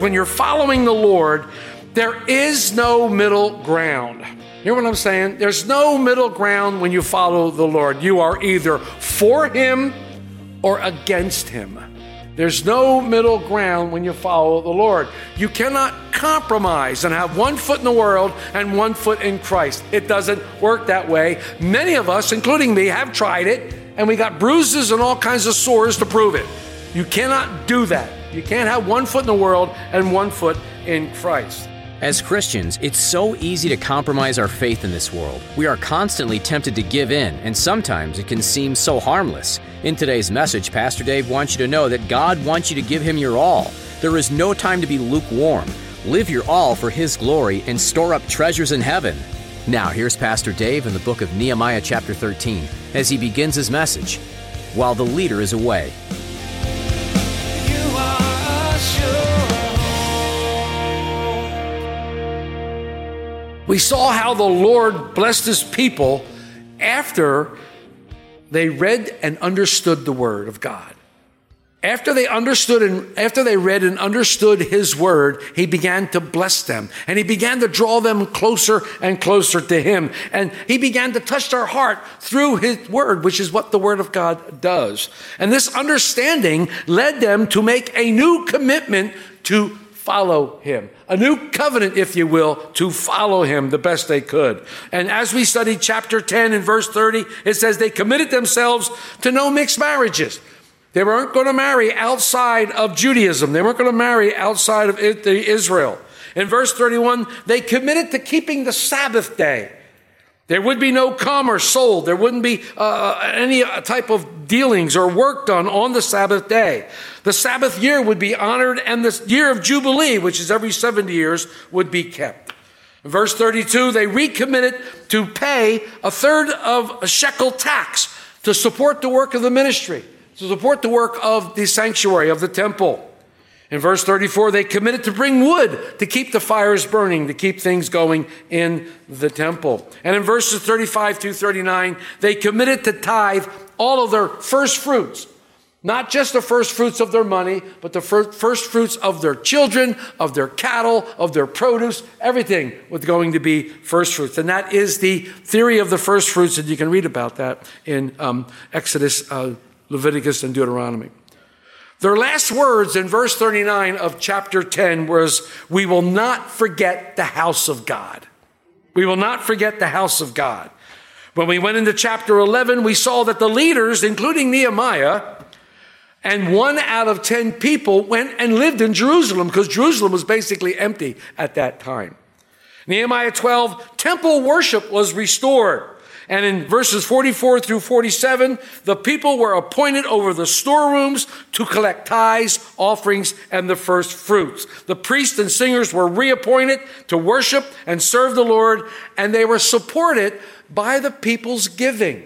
When you're following the Lord, there is no middle ground. You hear what I'm saying? There's no middle ground when you follow the Lord. You are either for Him or against Him. There's no middle ground when you follow the Lord. You cannot compromise and have one foot in the world and one foot in Christ. It doesn't work that way. Many of us, including me, have tried it, and we got bruises and all kinds of sores to prove it. You cannot do that. You can't have one foot in the world and one foot in Christ. As Christians, it's so easy to compromise our faith in this world. We are constantly tempted to give in, and sometimes it can seem so harmless. In today's message, Pastor Dave wants you to know that God wants you to give Him your all. There is no time to be lukewarm. Live your all for His glory and store up treasures in heaven. Now, here's Pastor Dave in the book of Nehemiah chapter 13 as he begins his message, While the Leader is Away. We saw how the Lord blessed His people after they read and understood the Word of God. After they read and understood His Word, He began to bless them, and He began to draw them closer and closer to Him, and He began to touch their heart through His Word, which is what the Word of God does. And this understanding led them to make a new commitment to follow Him. A new covenant, if you will, to follow Him the best they could. And as we study chapter 10 and verse 30, it says they committed themselves to no mixed marriages. They weren't going to marry outside of Judaism. They weren't going to marry outside of Israel. In verse 31, they committed to keeping the Sabbath day. There would be no commerce sold. There wouldn't be any type of dealings or work done on the Sabbath day. The Sabbath year would be honored, and the year of Jubilee, which is every 70 years, would be kept. In verse 32, they recommitted to pay a third of a shekel tax to support the work of the ministry, to support the work of the sanctuary, of the temple. In verse 34, they committed to bring wood to keep the fires burning, to keep things going in the temple. And in verses 35 through 39, they committed to tithe all of their first fruits, not just the first fruits of their money, but the first fruits of their children, of their cattle, of their produce. Everything was going to be first fruits. And that is the theory of the first fruits, and you can read about that in Exodus, Leviticus, and Deuteronomy. Their last words in verse 39 of chapter 10 was, we will not forget the house of God. We will not forget the house of God. When we went into chapter 11, we saw that the leaders, including Nehemiah, and 1 out of 10 people went and lived in Jerusalem because Jerusalem was basically empty at that time. Nehemiah 12, temple worship was restored. And in verses 44 through 47, the people were appointed over the storerooms to collect tithes, offerings, and the first fruits. The priests and singers were reappointed to worship and serve the Lord, and they were supported by the people's giving.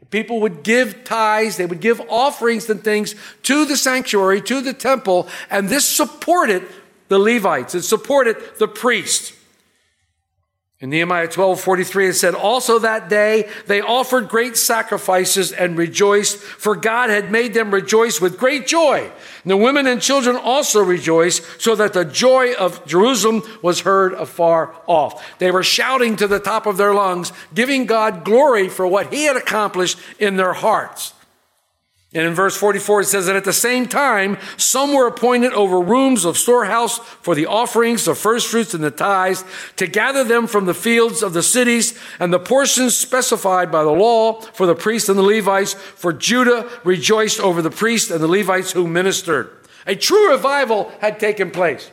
The people would give tithes, they would give offerings and things to the sanctuary, to the temple, and this supported the Levites. It supported the priests. In Nehemiah 12:43, it said, also that day they offered great sacrifices and rejoiced, for God had made them rejoice with great joy. And the women and children also rejoiced, so that the joy of Jerusalem was heard afar off. They were shouting to the top of their lungs, giving God glory for what He had accomplished in their hearts. And in verse 44, it says that at the same time, some were appointed over rooms of storehouse for the offerings, the first fruits, and the tithes, to gather them from the fields of the cities and the portions specified by the law for the priests and the Levites. For Judah rejoiced over the priests and the Levites who ministered. A true revival had taken place.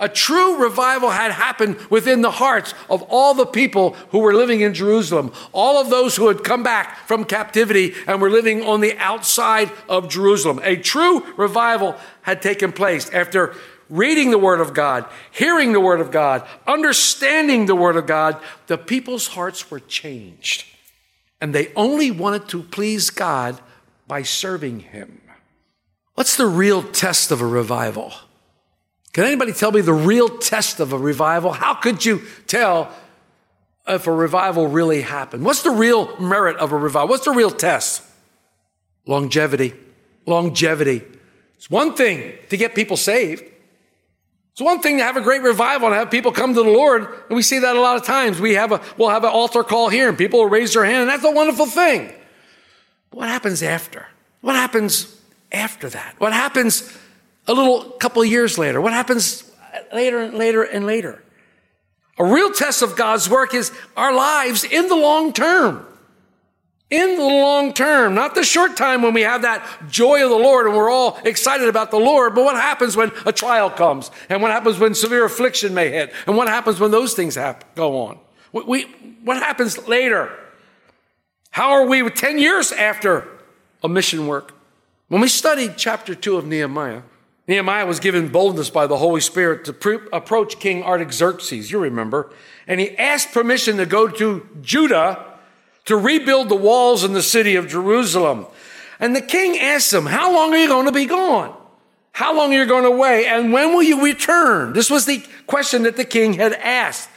A true revival had happened within the hearts of all the people who were living in Jerusalem, all of those who had come back from captivity and were living on the outside of Jerusalem. A true revival had taken place after reading the Word of God, hearing the Word of God, understanding the Word of God. The people's hearts were changed, and they only wanted to please God by serving Him. What's the real test of a revival? Can anybody tell me the real test of a revival? How could you tell if a revival really happened? What's the real merit of a revival? What's the real test? Longevity. Longevity. It's one thing to get people saved. It's one thing to have a great revival and have people come to the Lord. And we see that a lot of times. We'll have an altar call here and people will raise their hand. And that's a wonderful thing. But what happens after? What happens after that? What happens a little couple of years later? What happens later and later and later? A real test of God's work is our lives in the long term. In the long term, not the short time when we have that joy of the Lord and we're all excited about the Lord, but what happens when a trial comes? And what happens when severe affliction may hit? And what happens when those things go on? What happens later? How are we 10 years after a mission work? When we studied chapter 2 of Nehemiah, Nehemiah was given boldness by the Holy Spirit to approach King Artaxerxes, you remember, and he asked permission to go to Judah to rebuild the walls in the city of Jerusalem. And the king asked him, how long are you going to be gone? How long are you going away? And when will you return? This was the question that the king had asked.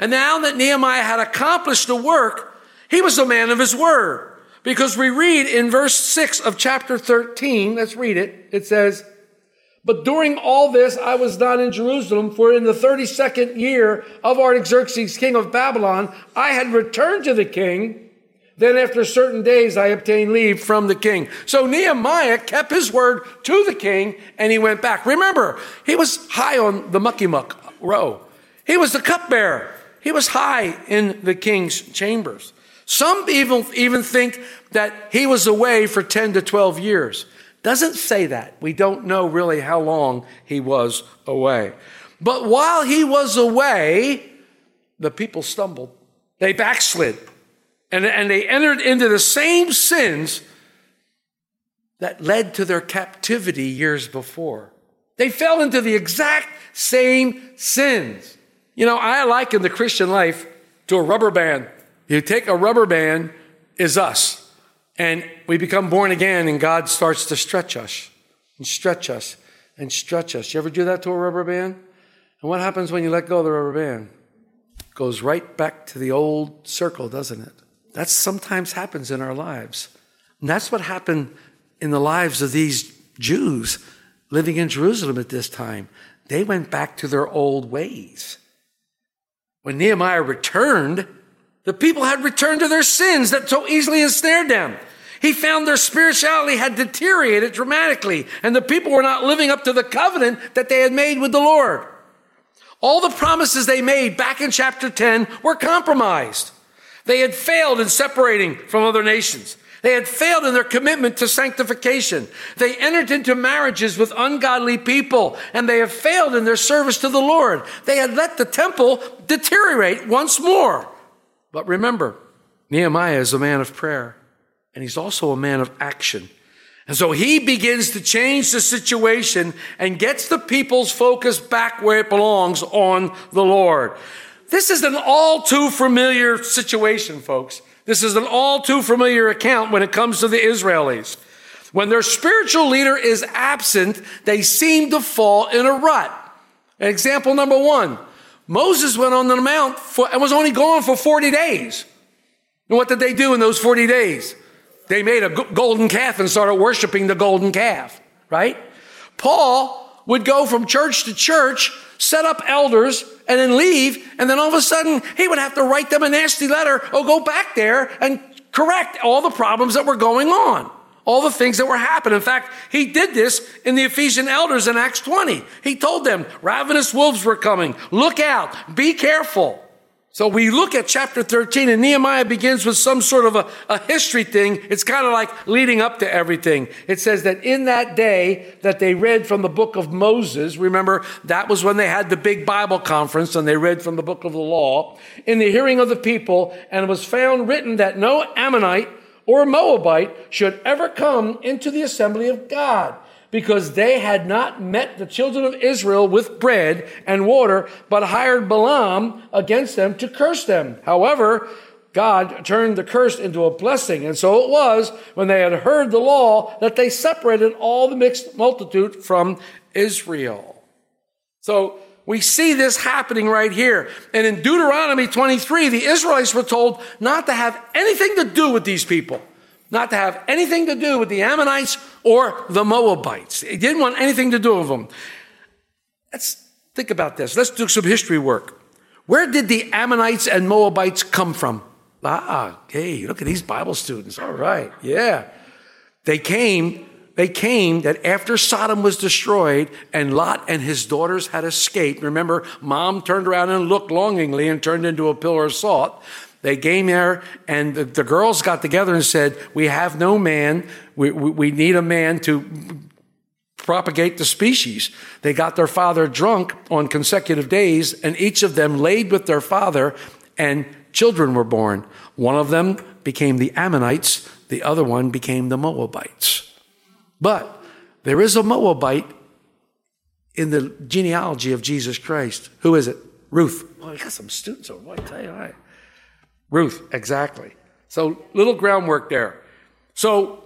And now that Nehemiah had accomplished the work, he was a man of his word. Because we read in verse 6 of chapter 13, let's read it. It says, but during all this, I was not in Jerusalem, for in the 32nd year of Artaxerxes, king of Babylon, I had returned to the king. Then after certain days, I obtained leave from the king. So Nehemiah kept his word to the king, and he went back. Remember, he was high on the mucky-muck row. He was the cupbearer. He was high in the king's chambers. Some even think that he was away for 10 to 12 years. Doesn't say that. We don't know really how long he was away. But while he was away, the people stumbled. They backslid. And they entered into the same sins that led to their captivity years before. They fell into the exact same sins. You know, I liken the Christian life to a rubber band. You take a rubber band, is us. And we become born again, and God starts to stretch us and stretch us and stretch us. You ever do that to a rubber band? And what happens when you let go of the rubber band? It goes right back to the old circle, doesn't it? That sometimes happens in our lives. And that's what happened in the lives of these Jews living in Jerusalem at this time. They went back to their old ways. When Nehemiah returned, the people had returned to their sins that so easily ensnared them. He found their spirituality had deteriorated dramatically, and the people were not living up to the covenant that they had made with the Lord. All the promises they made back in chapter 10 were compromised. They had failed in separating from other nations. They had failed in their commitment to sanctification. They entered into marriages with ungodly people, and they have failed in their service to the Lord. They had let the temple deteriorate once more. But remember, Nehemiah is a man of prayer, and he's also a man of action. And so he begins to change the situation and gets the people's focus back where it belongs, on the Lord. This is an all too familiar situation, folks. This is an all too familiar account when it comes to the Israelites. When their spiritual leader is absent, they seem to fall in a rut. Example number one. Moses went on the mount and was only gone for 40 days. And what did they do in those 40 days? They made a golden calf and started worshiping the golden calf, right? Paul would go from church to church, set up elders, and then leave. And then all of a sudden, he would have to write them a nasty letter. Oh, go back there and correct all the problems that were going on, all the things that were happening. In fact, he did this in the Ephesian elders in Acts 20. He told them, ravenous wolves were coming. Look out. Be careful. So we look at chapter 13, and Nehemiah begins with some sort of a history thing. It's kind of like leading up to everything. It says that in that day that they read from the book of Moses, remember that was when they had the big Bible conference and they read from the book of the law, in the hearing of the people, and it was found written that no Ammonite or Moabite should ever come into the assembly of God, because they had not met the children of Israel with bread and water, but hired Balaam against them to curse them. However, God turned the curse into a blessing. And so it was, when they had heard the law, that they separated all the mixed multitude from Israel. So we see this happening right here. And in Deuteronomy 23, the Israelites were told not to have anything to do with these people. Not to have anything to do with the Ammonites or the Moabites. He didn't want anything to do with them. Let's think about this. Let's do some history work. Where did the Ammonites and Moabites come from? Hey, look at these Bible students. All right, yeah. They came that after Sodom was destroyed and Lot and his daughters had escaped. Remember, mom turned around and looked longingly and turned into a pillar of salt. They came there, and the girls got together and said, we have no man. We need a man to propagate the species. They got their father drunk on consecutive days, and each of them laid with their father, and children were born. One of them became the Ammonites. The other one became the Moabites. But there is a Moabite in the genealogy of Jesus Chrisst. Who is it? Ruth. Well, I got some students over. I tell you, all right. Ruth, exactly. So little groundwork there. So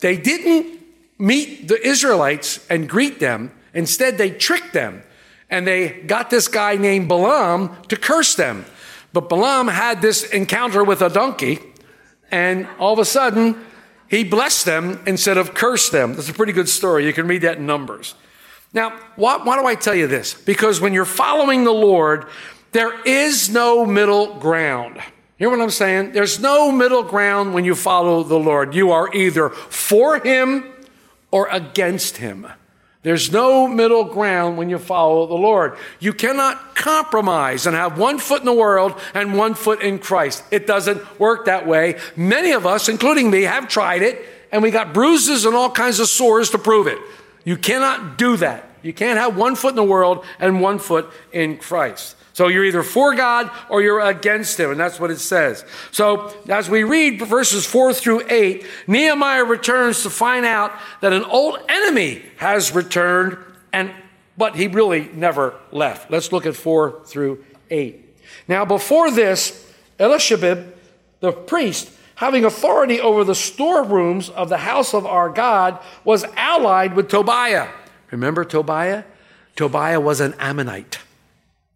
they didn't meet the Israelites and greet them. Instead, they tricked them. And they got this guy named Balaam to curse them. But Balaam had this encounter with a donkey. And all of a sudden, he blessed them instead of cursed them. That's a pretty good story. You can read that in Numbers. Now, why do I tell you this? Because when you're following the Lord, there is no middle ground. You know what I'm saying? There's no middle ground when you follow the Lord. You are either for him or against him. There's no middle ground when you follow the Lord. You cannot compromise and have one foot in the world and one foot in Christ. It doesn't work that way. Many of us, including me, have tried it, and we got bruises and all kinds of sores to prove it. You cannot do that. You can't have one foot in the world and one foot in Christ. So you're either for God or you're against him, and that's what it says. So as we read verses 4-8, Nehemiah returns to find out that an old enemy has returned, but he really never left. Let's look at 4-8. Now before this, Eliashib, the priest, having authority over the storerooms of the house of our God, was allied with Tobiah. Remember Tobiah? Tobiah was an Ammonite.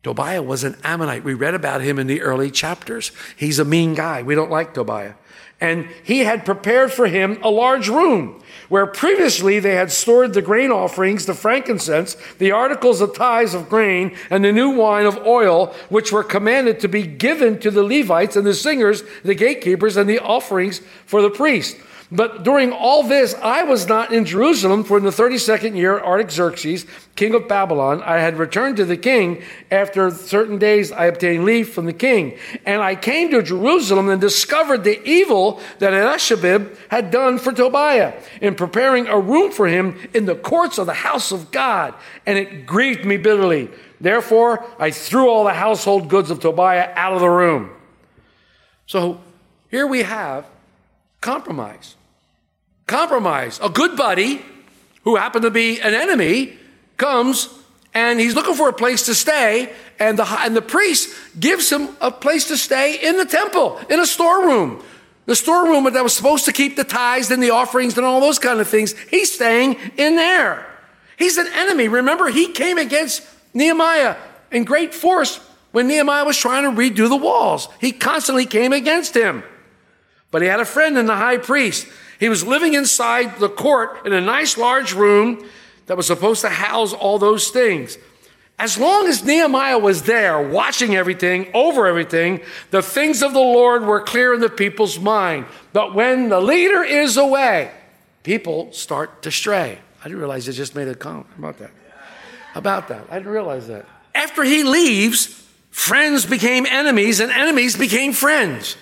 Tobiah was an Ammonite. We read about him in the early chapters. He's a mean guy. We don't like Tobiah. And he had prepared for him a large room where previously they had stored the grain offerings, the frankincense, the articles of tithes of grain, and the new wine of oil, which were commanded to be given to the Levites and the singers, the gatekeepers, and the offerings for the priests. But during all this, I was not in Jerusalem, for in the 32nd year, Artaxerxes, king of Babylon, I had returned to the king. After certain days, I obtained leave from the king. And I came to Jerusalem and discovered the evil that Eliashib had done for Tobiah in preparing a room for him in the courts of the house of God. And it grieved me bitterly. Therefore, I threw all the household goods of Tobiah out of the room. So here we have compromise. Compromise. A good buddy who happened to be an enemy comes and he's looking for a place to stay, and the priest gives him a place to stay in the temple, in a storeroom. The storeroom that was supposed to keep the tithes and the offerings and all those kind of things, he's staying in there. He's an enemy. Remember, he came against Nehemiah in great force when Nehemiah was trying to redo the walls. He constantly came against him. But he had a friend in the high priest. He was living inside the court in a nice large room that was supposed to house all those things. As long as Nehemiah was there watching everything, over everything, the things of the Lord were clear in the people's mind. But when the leader is away, people start to stray. I didn't realize I just made a comment about that. I didn't realize that. After he leaves, Friends became enemies, and enemies became friends.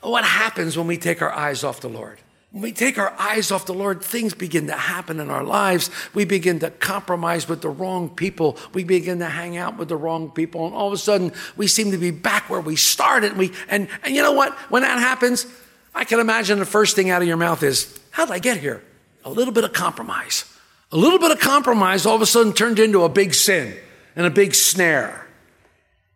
What happens when we take our eyes off the Lord? When we take our eyes off the Lord, things begin to happen in our lives. We begin to compromise with the wrong people. We begin to hang out with the wrong people. And all of a sudden, we seem to be back where we started. And you know what? When that happens, I can imagine the first thing out of your mouth is, how did I get here? A little bit of compromise. A little bit of compromise all of a sudden turned into a big sin and a big snare.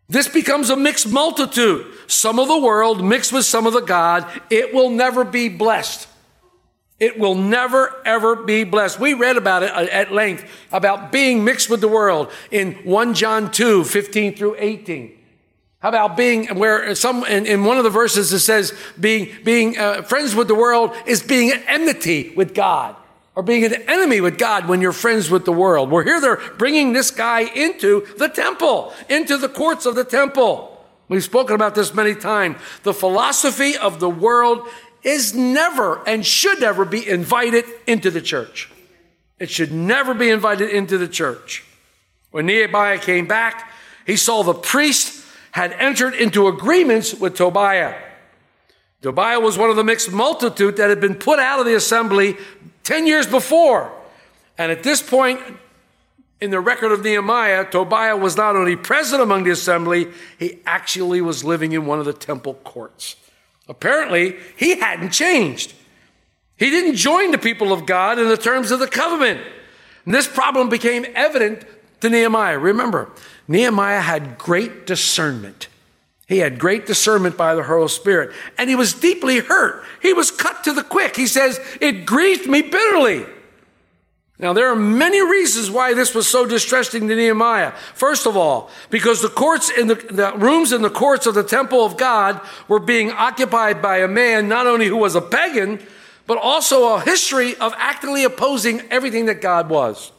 This becomes a mixed multitude. Some of the world mixed with some of the God. It will never be blessed. It will never, ever be blessed. We read about it at length, about being mixed with the world in 1 John 2, 15 through 18. How about being where some in one of the verses it says being friends with the world is being at enmity with God, or being an enemy with God when you're friends with the world. Well, here they're bringing this guy into the temple, into the courts of the temple. We've spoken about this many times. The philosophy of the world is never and should never be invited into the church. It should never be invited into the church. When Nehemiah came back, he saw the priest had entered into agreements with Tobiah. Tobiah was one of the mixed multitude that had been put out of the assembly 10 years before. And at this point in the record of Nehemiah, Tobiah was not only present among the assembly, he actually was living in one of the temple courts. Apparently, he hadn't changed. He didn't join the people of God in the terms of the covenant. And this problem became evident to Nehemiah. Remember, Nehemiah had great discernment. He had great discernment by the Holy Spirit, and he was deeply hurt. He was cut to the quick. He says, it grieved me bitterly. Now, there are many reasons why this was so distressing to Nehemiah. First of all, because the rooms in the courts of the temple of God were being occupied by a man, not only who was a pagan, but also a history of actively opposing everything that God was.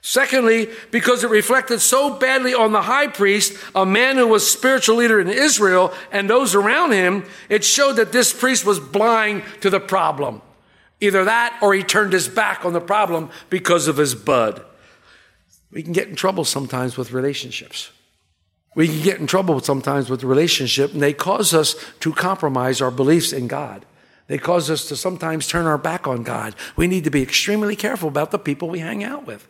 Secondly, because it reflected so badly on the high priest, a man who was spiritual leader in Israel, and those around him, it showed that this priest was blind to the problem. Either that or he turned his back on the problem because of his bud. We can get in trouble sometimes with relationships. We can get in trouble sometimes with the relationship, and they cause us to compromise our beliefs in God. They cause us to sometimes turn our back on God. We need to be extremely careful about the people we hang out with.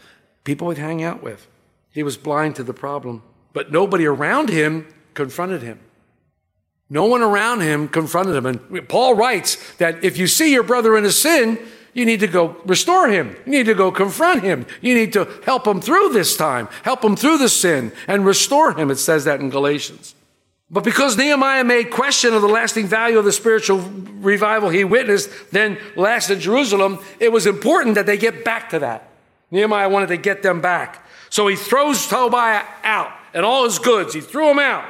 He was blind to the problem, but nobody around him confronted him. No one around him confronted him. And Paul writes that if you see your brother in a sin, you need to go restore him. You need to go confront him. You need to help him through this time, help him through the sin and restore him. It says that in Galatians. But because Nehemiah made question of the lasting value of the spiritual revival he witnessed, then last in Jerusalem, it was important that they get back to that. Nehemiah wanted to get them back. So he throws Tobiah out and all his goods. He threw him out.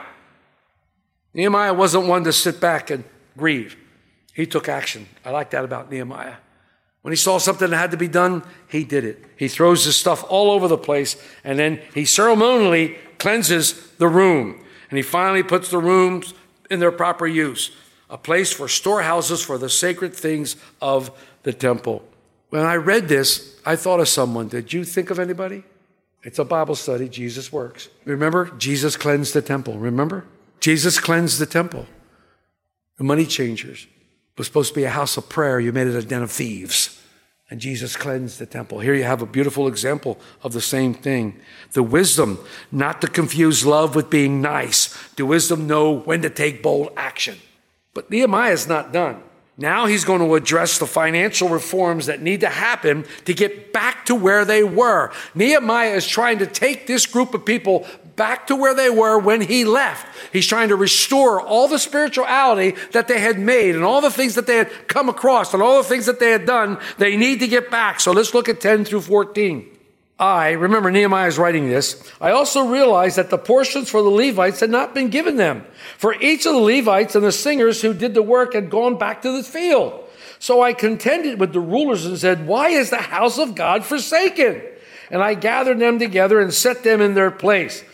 Nehemiah wasn't one to sit back and grieve. He took action. I like that about Nehemiah. When he saw something that had to be done, he did it. He throws his stuff all over the place, and then he ceremonially cleanses the room. And he finally puts the rooms in their proper use, a place for storehouses for the sacred things of the temple. When I read this, I thought of someone. Did you think of anybody? It's a Bible study. Jesus works. Remember, Jesus cleansed the temple. Remember? Jesus cleansed the temple. The money changers. It was supposed to be a house of prayer. You made it a den of thieves. And Jesus cleansed the temple. Here you have a beautiful example of the same thing. The wisdom not to confuse love with being nice. The wisdom know when to take bold action. But Nehemiah is not done. Now he's going to address the financial reforms that need to happen to get back to where they were. Nehemiah is trying to take this group of people back to where they were when he left. He's trying to restore all the spirituality that they had made and all the things that they had come across and all the things that they had done. They need to get back. So let's look at 10 through 14. Remember Nehemiah is writing this. I also realized that the portions for the Levites had not been given them. For each of the Levites and the singers who did the work had gone back to the field. So I contended with the rulers and said, why is the house of God forsaken? And I gathered them together and set them in their place.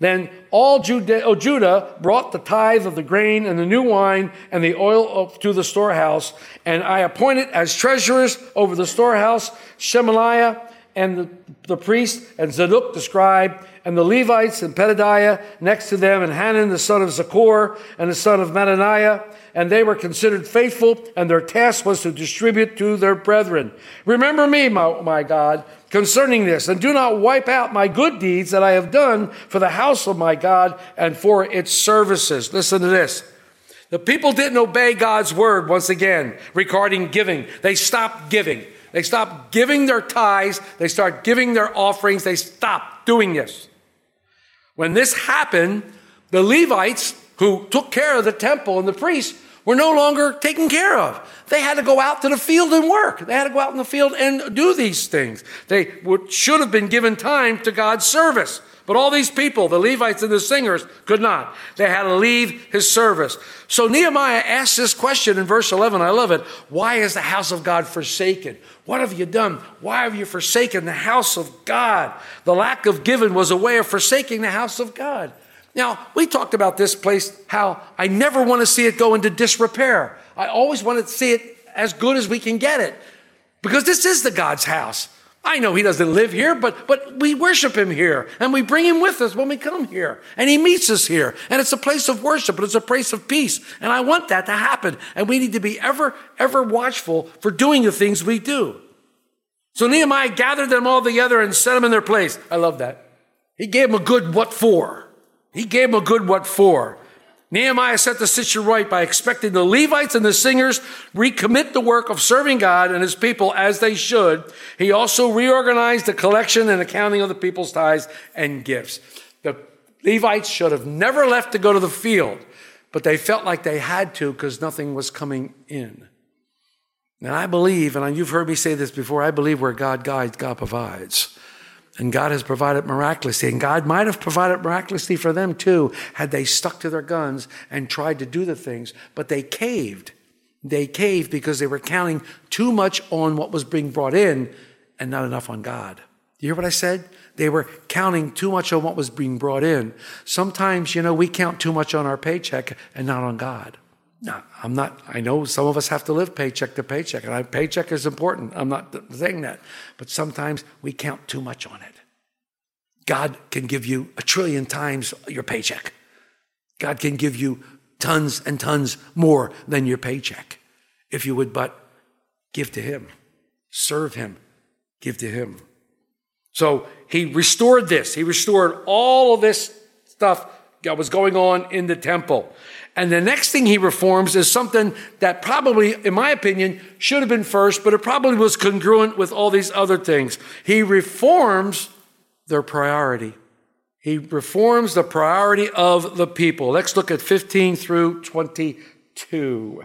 Then all Judah brought the tithe of the grain and the new wine and the oil to the storehouse. And I appointed as treasurers over the storehouse Shemaiah, and the priest, and Zadok the scribe, and the Levites, and Pedaiah next to them, and Hanan the son of Zakor, and the son of Mattaniah, and they were considered faithful, and their task was to distribute to their brethren. Remember me, my God, concerning this, and do not wipe out my good deeds that I have done for the house of my God and for its services. Listen to this. The people didn't obey God's word once again regarding giving. They stopped giving. They stopped giving their tithes. They start giving their offerings. They stopped doing this. When this happened, the Levites who took care of the temple and the priests were no longer taken care of. They had to go out to the field and work. They had to go out in the field and do these things. They should have been given time to God's service. But all these people, the Levites and the singers, could not. They had to leave his service. So Nehemiah asks this question in verse 11. I love it. Why is the house of God forsaken? What have you done? Why have you forsaken the house of God? The lack of giving was a way of forsaking the house of God. Now, we talked about this place, how I never want to see it go into disrepair. I always want to see it as good as we can get it. Because this is the God's house. I know he doesn't live here, but we worship him here, and we bring him with us when we come here, and he meets us here, and it's a place of worship, and it's a place of peace, and I want that to happen, and we need to be ever, ever watchful for doing the things we do. So Nehemiah gathered them all together and set them in their place. I love that. He gave them a good what for. He gave them a good what for. Nehemiah set the situation right by expecting the Levites and the singers recommit the work of serving God and his people as they should. He also reorganized the collection and accounting of the people's tithes and gifts. The Levites should have never left to go to the field, but they felt like they had to because nothing was coming in. Now I believe, and you've heard me say this before, I believe where God guides, God provides. And God has provided miraculously. And God might have provided miraculously for them too, had they stuck to their guns and tried to do the things. But they caved. They caved because they were counting too much on what was being brought in and not enough on God. You hear what I said? They were counting too much on what was being brought in. Sometimes, we count too much on our paycheck and not on God. No, I know some of us have to live paycheck to paycheck, and paycheck is important. I'm not saying that. But sometimes we count too much on it. God can give you 1 trillion times your paycheck. God can give you tons and tons more than your paycheck. If you would but give to him, serve him, give to him. So he restored this. He restored all of this stuff that was going on in the temple. And the next thing he reforms is something that probably, in my opinion, should have been first, but it probably was congruent with all these other things. He reforms their priority. He reforms the priority of the people. Let's look at 15 through 22.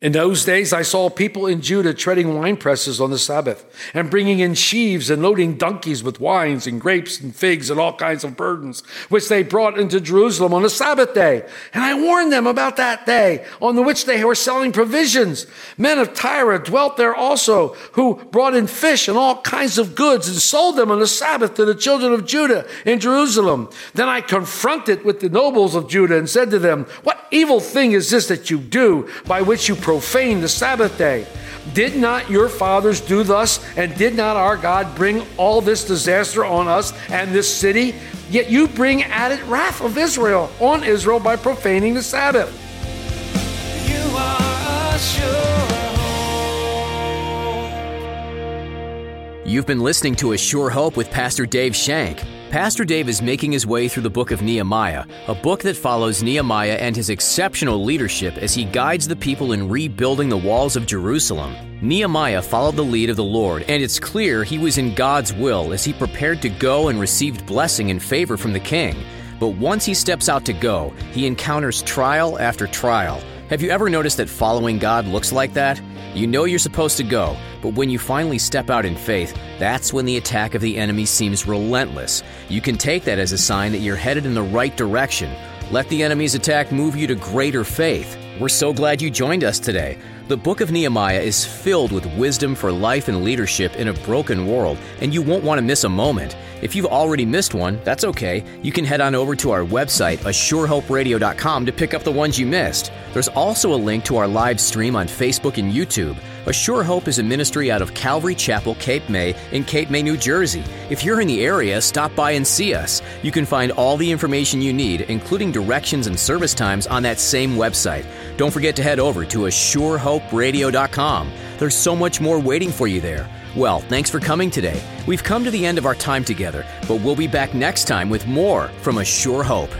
In those days, I saw people in Judah treading wine presses on the Sabbath and bringing in sheaves and loading donkeys with wines and grapes and figs and all kinds of burdens, which they brought into Jerusalem on the Sabbath day. And I warned them about that day on the which they were selling provisions. Men of Tyre dwelt there also, who brought in fish and all kinds of goods and sold them on the Sabbath to the children of Judah in Jerusalem. Then I confronted with the nobles of Judah and said to them, "What evil thing is this that you do, by which you profane the Sabbath day? Did not your fathers do thus, and did not our God bring all this disaster on us and this city? Yet you bring added wrath of Israel on Israel by profaning the Sabbath." You are a sure hope. You've been listening to A Sure Hope with Pastor Dave Schenck. Pastor Dave is making his way through the book of Nehemiah, a book that follows Nehemiah and his exceptional leadership as he guides the people in rebuilding the walls of Jerusalem. Nehemiah followed the lead of the Lord, and it's clear he was in God's will as he prepared to go and received blessing and favor from the king. But once he steps out to go, he encounters trial after trial. Have you ever noticed that following God looks like that? You know you're supposed to go, but when you finally step out in faith, that's when the attack of the enemy seems relentless. You can take that as a sign that you're headed in the right direction. Let the enemy's attack move you to greater faith. We're so glad you joined us today. The book of Nehemiah is filled with wisdom for life and leadership in a broken world, and you won't want to miss a moment. If you've already missed one, that's okay. You can head on over to our website, AssureHopeRadio.com, to pick up the ones you missed. There's also a link to our live stream on Facebook and YouTube. Assure Hope is a ministry out of Calvary Chapel, Cape May, in Cape May, New Jersey. If you're in the area, stop by and see us. You can find all the information you need, including directions and service times, on that same website. Don't forget to head over to AssureHopeRadio.com. There's so much more waiting for you there. Well, thanks for coming today. We've come to the end of our time together, but we'll be back next time with more from Assure Hope.